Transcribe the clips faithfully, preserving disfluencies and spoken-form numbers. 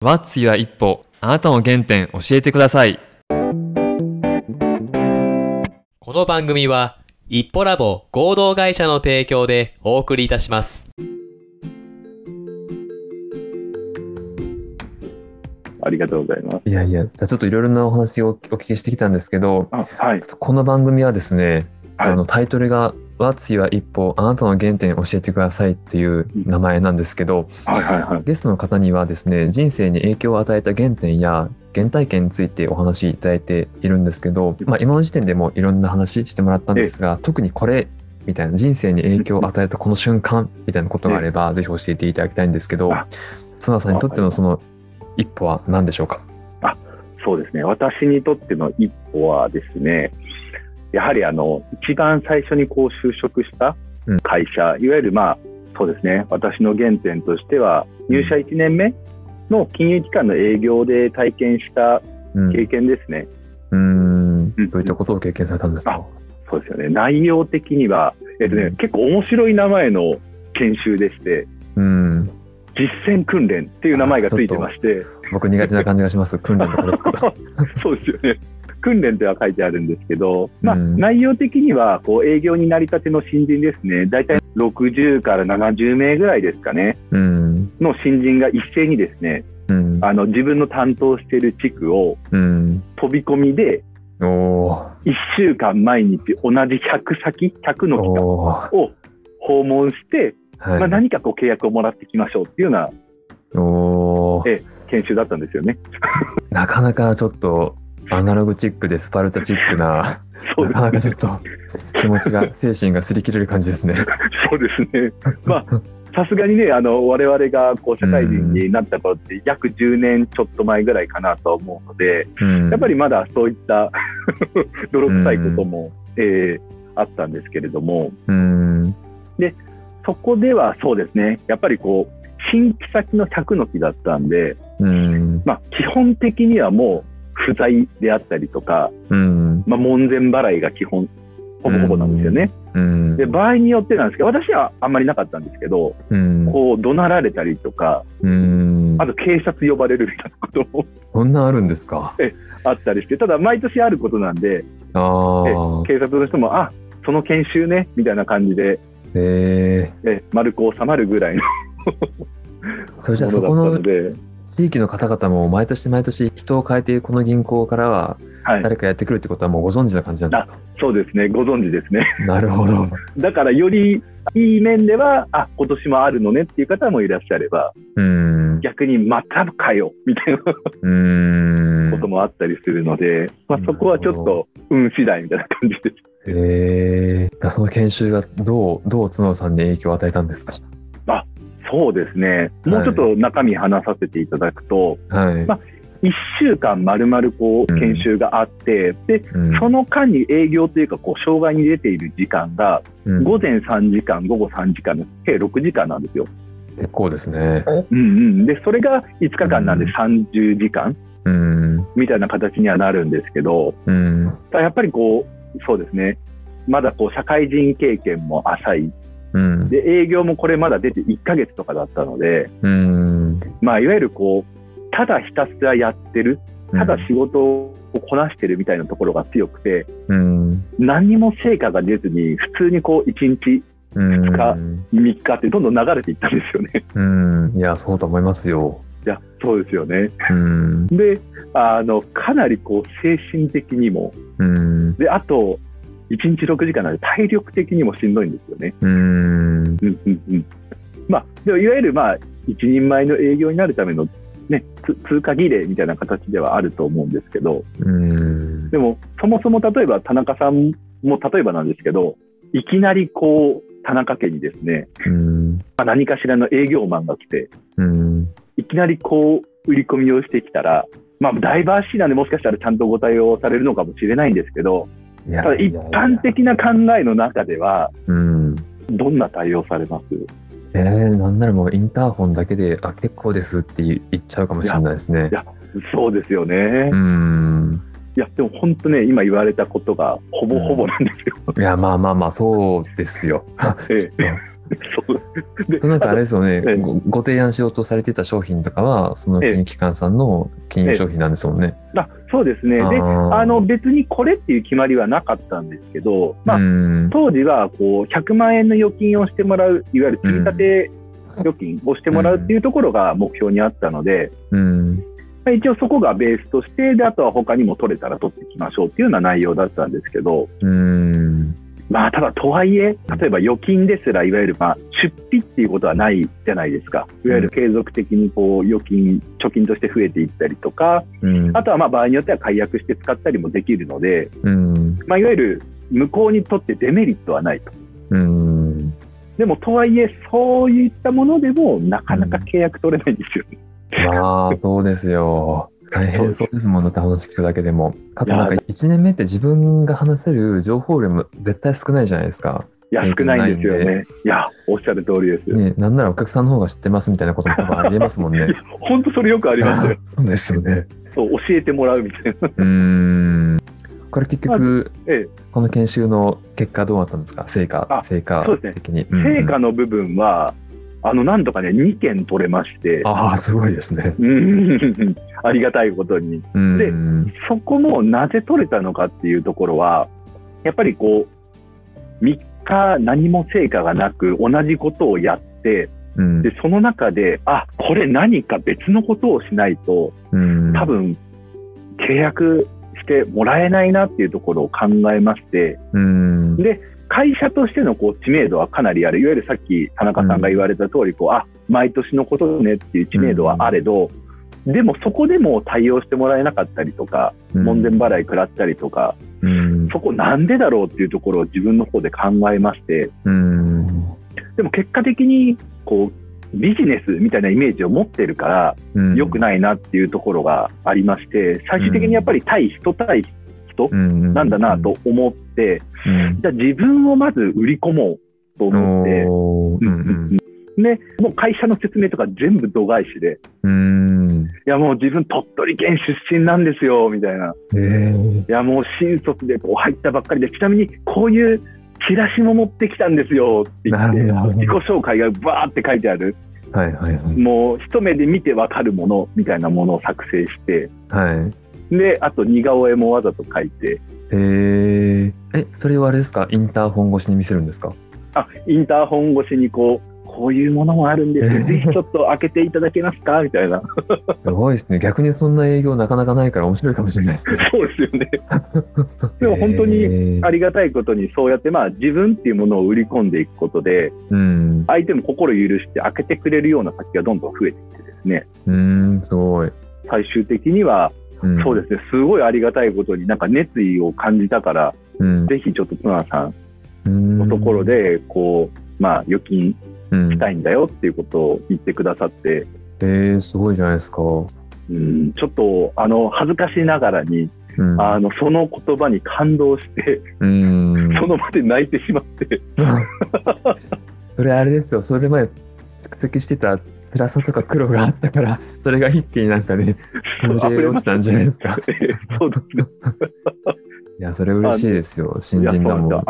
What's your 一歩、あなたの原点教えてください。この番組は一歩ラボ合同会社の提供でお送りいたします。ありがとうございます。いやいや、じゃあちょっといろいろなお話をお聞きしてきたんですけど、あ、はい、この番組はですね、はい、あのタイトルが What's your 一歩、あなたの原点教えてくださいっていう名前なんですけど、はいはいはい、ゲストの方にはですね、人生に影響を与えた原点や原体験についてお話しいただいているんですけど、まあ、今の時点でもいろんな話してもらったんですが、特にこれみたいな、人生に影響を与えたこの瞬間みたいなことがあればぜひ教えていただきたいんですけど、園田さんにとってのその一歩は何でしょうか？あ、そうですね、私にとっての一歩はですね、やはりあの一番最初にこう就職した会社、うん、いわゆる、まあ、そうですね、私の原点としては入社いちねんめの金融機関の営業で体験した経験ですね。うん、うーん、どういったことを経験されたんですか？あ、そうですよね、内容的には、えっとねうん、結構面白い名前の研修でして、うん、実践訓練っていう名前がついてまして、僕苦手な感じがします訓練とかそうですよね、訓練とは書いてあるんですけど、まあ、内容的にはこう営業になりたての新人ですね、だいたいろくじゅうからななじゅうめいぐらいですかね、うん、の新人が一斉にですね、うん、あの自分の担当している地区を飛び込みでいっしゅうかん毎日同じひゃくさきひゃくのきかんを訪問して、まあ、何かこう契約をもらってきましょうっていうような研修だったんですよねなかなかちょっとアナログチックでスパルタチックななかなかちょっと気持ちが精神が擦り切れる感じですねそうですね、まあさすがにね、あの我々がこう社会人になった頃って約じゅうねんちょっとまえぐらいかなと思うので、うん、やっぱりまだそういった泥臭いことも、うんえー、あったんですけれども、うん、でそこではそうですね、やっぱりこう新規先のひゃくのきだったんで、うんまあ、基本的にはもう不在であったりとか、うんまあ、門前払いが基本ほぼほぼなんですよね、うん、で場合によってなんですけど、私はあんまりなかったんですけど、うん、こう怒鳴られたりとか、うん、あと警察呼ばれるみたいなこともそんなあるんですかえあったりして、ただ毎年あることなんで、あ警察の人もあその研修ねみたいな感じで、えー、え丸く収まるぐらいのそれじゃあそこの地域の方々も毎年毎年人を変えてこの銀行からは誰かやってくるってことはもうご存知な感じなんですか？はい、そうですね、ご存知ですねなるほどだからよりいい面ではあ今年もあるのねっていう方もいらっしゃれば、うーん逆にまたかよみたいなうーんこともあったりするので、まあ、そこはちょっと運次第みたいな感じです。へー、その研修がどう、どう角さんに影響を与えたんですか？あそうですね、もうちょっと中身話させていただくと、はいまあ、いっしゅうかん丸々こう研修があって、うんでうん、その間に営業というかこう障害に出ている時間がごぜんさんじかん、うん、ごごさんじかんの計ろくじかんなんですよ。結構ですね、うんうん、でそれがいつかかんなんでさんじゅうじかん、うん、みたいな形にはなるんですけど、うん、やっぱりこうそうですね、まだこう社会人経験も浅いで営業もこれまだ出ていっかげつとかだったので、うん、まあ、いわゆるこうただひたすらやってる、ただ仕事をこなしてるみたいなところが強くて、うん、何も成果が出ずに普通にこういちにちふつかみっかってどんどん流れていったんですよね、うん、いやそうと思いますよ。いやそうですよね、うん、であのかなりこう精神的にも、うん、であといちにちろくじかんなので体力的にもしんどいんですよね。うーん、うんうんうん、まあでもいわゆるまあ一人前の営業になるための、ね、通過儀礼みたいな形ではあると思うんですけど、うーんでもそもそも例えば田中さんも例えばなんですけど、いきなりこう田中家にですね、うーん、まあ、何かしらの営業マンが来て、うーんいきなりこう売り込みをしてきたら、まあ、ダイバーシーなんでもしかしたらちゃんとご対応されるのかもしれないんですけど、ただ一般的な考えの中では、うん、どんな対応されます？えー、なんならもうインターホンだけであ結構ですって言っちゃうかもしれないですね。いや、そうですよね。うん。いやでも本当ね、今言われたことがほぼほぼなんですよ。うん、いやまあまあまあそうですよ。ええ、そうでなんかあれですよね、ええ、ご, ご提案しようとされてた商品とかはその金融機関さんの金融商品なんですもんね、ええ、あそうですね。あであの別にこれっていう決まりはなかったんですけど、まあ、当時はこうひゃくまんえんの預金をしてもらう、いわゆる積み立て預金をしてもらうっていうところが目標にあったので、うんまあ、一応そこがベースとして、であとは他にも取れたら取っていきましょうっていうような内容だったんですけど、うんまあ、ただとはいえ例えば預金ですらいわゆるまあ出費っていうことはないじゃないですか。いわゆる継続的にこう預金貯金として増えていったりとか、うん、あとはまあ場合によっては解約して使ったりもできるので、うんまあ、いわゆる向こうにとってデメリットはないと、うん、でもとはいえそういったものでもなかなか契約取れないんですよ、うん、あーそうですよ大変そうですもんね、話聞くだけでも。あとなんかいちねんめって自分が話せる情報量も絶対少ないじゃないですか。いや少ないんですよね。いやおっしゃる通りです、ね、なんならお客さんの方が知ってますみたいなことも多分ありえますもんね。本当それよくありますよ。そうですよね。そう教えてもらうみたいな。うーんこれ結局、まあええ、この研修の結果どうなったんですか。成果成果的に、そうですね、うんうん、成果の部分はあのなんとかねにけん取れまして、あすごいですねありがたいことに。でそこもなぜ取れたのかっていうところはやっぱりこうみっか何も成果がなく同じことをやって、うん、でその中であこれ何か別のことをしないと多分契約してもらえないなっていうところを考えまして、うんで会社としてのこう知名度はかなりある、いわゆるさっき田中さんが言われた通りこう、うん、あ毎年のことねっていう知名度はあれど、うん、でもそこでも対応してもらえなかったりとか、うん、門前払い食らったりとか、うん、そこなんでだろうっていうところを自分の方で考えまして、うん、でも結果的にこうビジネスみたいなイメージを持ってるから、うん、良くないなっていうところがありまして、最終的にやっぱり対人対人なんだなと思って、うんうん、じゃあ自分をまず売り込もうと思って、うんうん、でもう会社の説明とか全部度外視で、うん、いやもう自分鳥取県出身なんですよみたいな、いやもう新卒でこう入ったばっかりで、ちなみにこういうチラシも持ってきたんですよって言って、自己紹介がバーって書いてある、はいはいはい、もう一目で見てわかるものみたいなものを作成して、はいであと似顔絵もわざと描いて、へえ、それはあれですか、インターホン越しに見せるんですか。あインターホン越しにこうこういうものもあるんです、ぜひちょっと開けていただけますかみたいな。すごいですね、逆にそんな営業なかなかないから面白いかもしれないですね。そうですよねでも本当にありがたいことにそうやってまあ自分っていうものを売り込んでいくことで、うん、相手も心許して開けてくれるような先がどんどん増えてきてですね、うーんすごい最終的にはうん、そうですね、すごいありがたいことになんか熱意を感じたから、うん、ぜひちょっとツナさんのところでこう、まあ、預金したいんだよっていうことを言ってくださって、うん、えー、すごいじゃないですか、うん、ちょっとあの恥ずかしながらに、うん、あのその言葉に感動して、うん、その場で泣いてしまってそれあれですよ、それ前蓄積してた辛さとか苦労があったからそれが一気になんかね溢れ落ちたんじゃないですかそうですねいやそれ嬉しいですよ、新人だもん。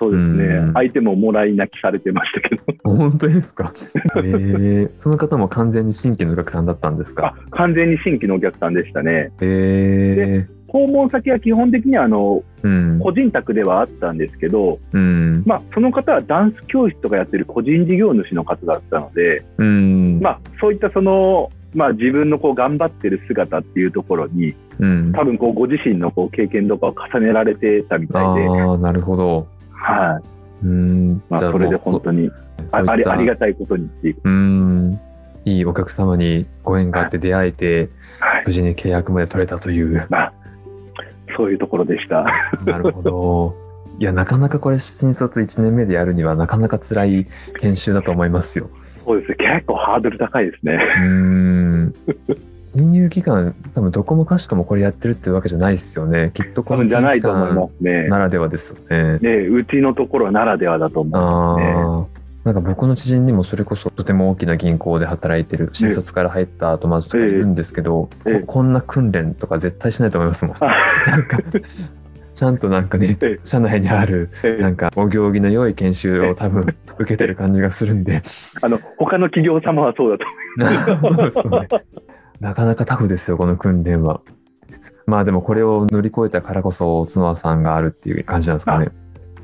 そうですね、うん、相手ももらい泣きされてましたけど。本当ですか、えー、その方も完全に新規のお客さんだったんですか。あ完全に新規のお客さんでしたね、えー、で訪問先は基本的にはあの、うん、個人宅ではあったんですけど、うんまあ、その方はダンス教室とかやってる個人事業主の方だったので、うんまあ、そういったその、まあ、自分のこう頑張ってる姿っていうところに、うん、多分こうご自身のこう経験とかを重ねられてたみたいで。あなるほど、はい、うんまあ、それで本当に あ, あ, りありがたいことにっていう、うんいいお客様にご縁があって出会えて、はい、無事に契約まで取れたという、まあ、そういうところでしたなるほど。いやなかなかこれ新卒いちねんめでやるにはなかなか辛い研修だと思いますよ。そうですね、結構ハードル高いですね。うーん金融機関多分どこもかしこもこれやってるってわけじゃないですよね、きっと。この金融機関ならではですよね。ね、うちのところならではだと思うんですね。なんか僕の知人にもそれこそとても大きな銀行で働いてる新卒から入った後まずとかいるんですけど、ええええ、こ, こんな訓練とか絶対しないと思いますもんなんかちゃんとなんかね、ええ、社内にあるなんかお行儀の良い研修を多分受けてる感じがするんで、あの他の企業様はそうだと思います。そうですね、なかなかタフですよこの訓練は。まあでもこれを乗り越えたからこそ角田さんがあるっていう感じなんですかね。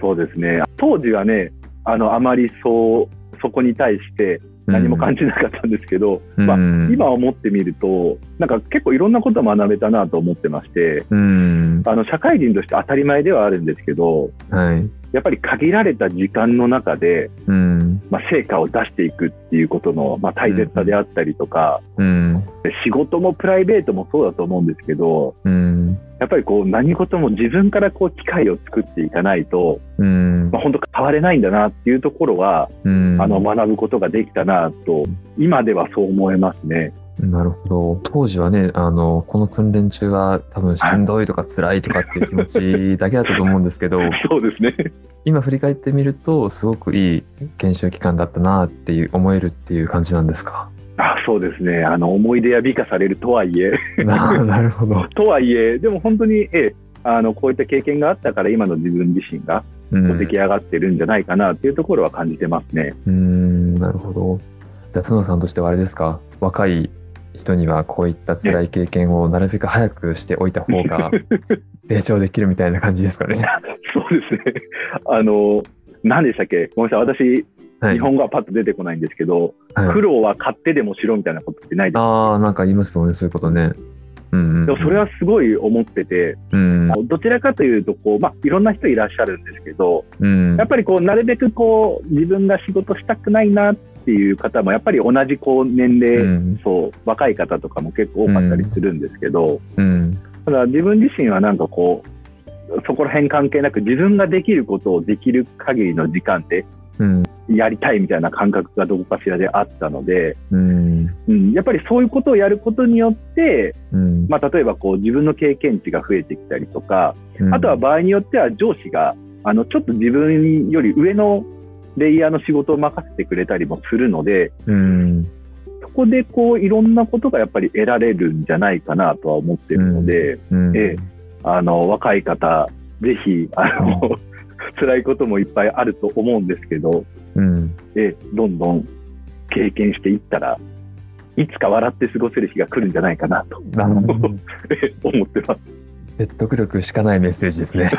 そうですね、当時はね、あのあまりそうそこに対して何も感じなかったんですけど、うん、まあ、今思ってみるとなんか結構いろんなことを学べたなと思ってまして、うん、あの社会人として当たり前ではあるんですけど、はい、やっぱり限られた時間の中で、うん、まあ、成果を出していくっていうことの、まあ、大切さであったりとか、うん、仕事もプライベートもそうだと思うんですけど、うん、やっぱりこう何事も自分からこう機会を作っていかないと、うん、まあ、本当変われないんだなっていうところは、うん、あの学ぶことができたなと今ではそう思えますね。なるほど。当時はね、あのこの訓練中は多分しんどいとか辛いとかっていう気持ちだけだったと思うんですけどそうですね、今振り返ってみるとすごくいい研修期間だったなっていう思えるっていう感じなんですか。あ、そうですね、あの思い出や美化されるとはいえな, なるほどとはいえ、でも本当に、ええ、あのこういった経験があったから今の自分自身が出来上がってるんじゃないかなっていうところは感じてますね。うーん、なるほど。じゃあ角田さんとしてはあれですか、若い人にはこういった辛い経験をなるべく早くしておいた方が成長できるみたいな感じですかねそうですね、あの何でしたっけ、ごめんなさい、私、はい、日本語はパッと出てこないんですけど、はい、苦労は買ってでもしろみたいなことってないですか。ああ、なんか言いますよね、そういうことね。うんうんうん、でもそれはすごい思ってて、うんうん、どちらかというとこう、まあ、いろんな人いらっしゃるんですけど、うん、やっぱりこうなるべくこう自分が仕事したくないなっていう方もやっぱり同じこう年齢、うん、そう若い方とかも結構多かったりするんですけど、うんうん、ただ自分自身はなんかこうそこら辺関係なく自分ができることをできる限りの時間でやりたいみたいな感覚がどこかしらであったので、うんうん、やっぱりそういうことをやることによって、うん、まあ、例えばこう自分の経験値が増えてきたりとか、うん、あとは場合によっては上司があのちょっと自分より上のレイヤーの仕事を任せてくれたりもするので、うん、そこでこういろんなことがやっぱり得られるんじゃないかなとは思ってるので、うんうん、えあの若い方ぜひあの、うん、辛いこともいっぱいあると思うんですけど、うん、えどんどん経験していったらいつか笑って過ごせる日が来るんじゃないかなと、うん、思ってます。説得力しかないメッセージですね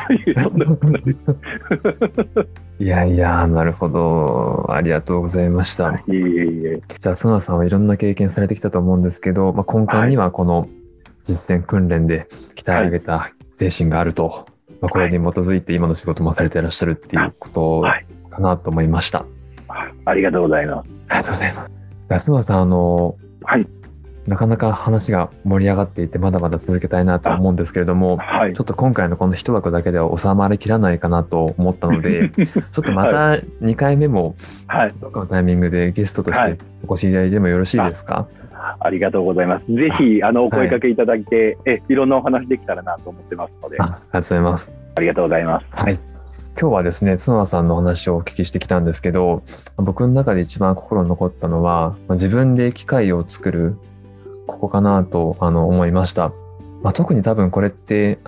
いやいや、なるほど、ありがとうございました。いえいえ。じゃあ角田さんはいろんな経験されてきたと思うんですけど、まあ、根幹にはこの実践訓練で鍛え上げた精神があると、はい、まあ、これに基づいて今の仕事もされていらっしゃるっていうことかなと思いました、はいはい、ありがとうございます。ありがとうございます。角田さん、あの、はい、なかなか話が盛り上がっていてまだまだ続けたいなと思うんですけれども、はい、ちょっと今回のこの一枠だけでは収まりきらないかなと思ったのでちょっとまたにかいめもどっかのタイミングでゲストとしてお越しいただいてもよろしいですか。はい、あ, ありがとうございます。ぜひあのお声掛けいただいて、はい、えいろんなお話できたらなと思ってますので。ありがとうございます。ありがとうございます、はい。今日はですね、角田さんの話をお聞きしてきたんですけど、僕の中で一番心に残ったのは自分で機会を作るここかなとあの思いました、まあ、特に多分これって、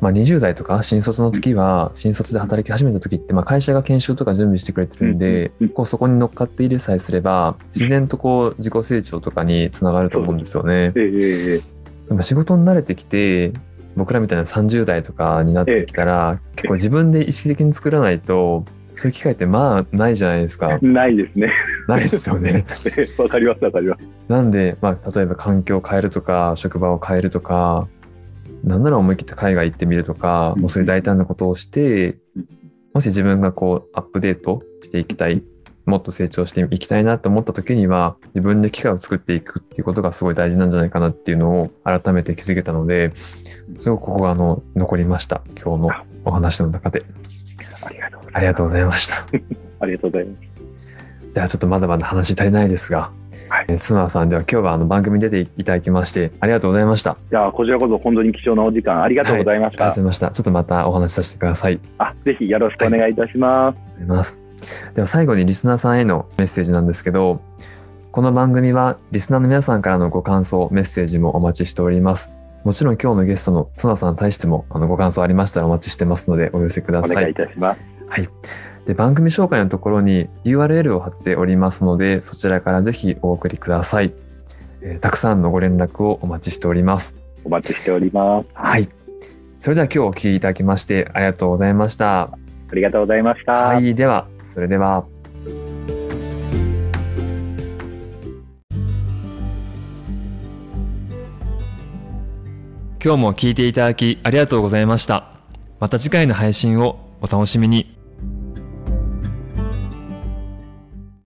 まあ、にじゅう代とか新卒の時は新卒で働き始めた時って、まあ、会社が研修とか準備してくれてるんで、こうそこに乗っかって入れさえすれば自然とこう自己成長とかにつながると思うんですよね。でも仕事に慣れてきて僕らみたいなさんじゅう代とかになってきたら結構自分で意識的に作らないとそういう機会ってまあないじゃないですか。ないですね。ないですよね。わかりますわかります。なんで、まあ、例えば環境を変えるとか職場を変えるとか、なんなら思い切って海外行ってみるとか、もうそういう大胆なことをして、もし自分がこうアップデートしていきたい、もっと成長していきたいなと思った時には、自分で機会を作っていくっていうことがすごい大事なんじゃないかなっていうのを改めて気づけたので、すごくここがあの残りました。今日のお話の中で。ありがとう。ありがとうございましたありがとうございます。じゃあちょっとまだまだ話足りないですが、はい、え角田さん、では今日はあの番組に出ていただきましてありがとうございました。いや、こちらこそ本当に貴重なお時間ありがとうございました、はい、ありがとうございました。ちょっとまたお話しさせてください。あ、ぜひよろしくお願いいたします、はい、ありがとうございます。では最後にリスナーさんへのメッセージなんですけど、この番組はリスナーの皆さんからのご感想メッセージもお待ちしております。もちろん今日のゲストの綱さんに対してもあのご感想ありましたらお待ちしてますのでお寄せください。お願いいたします、はい、で番組紹介のところに ユーアールエル を貼っておりますのでそちらからぜひお送りください、えー、たくさんのご連絡をお待ちしております。お待ちしております、はい、それでは今日お聞きいただきましてありがとうございました。ありがとうございました、はい、ではそれでは。今日も聞いていただきありがとうございました。また次回の配信をお楽しみに。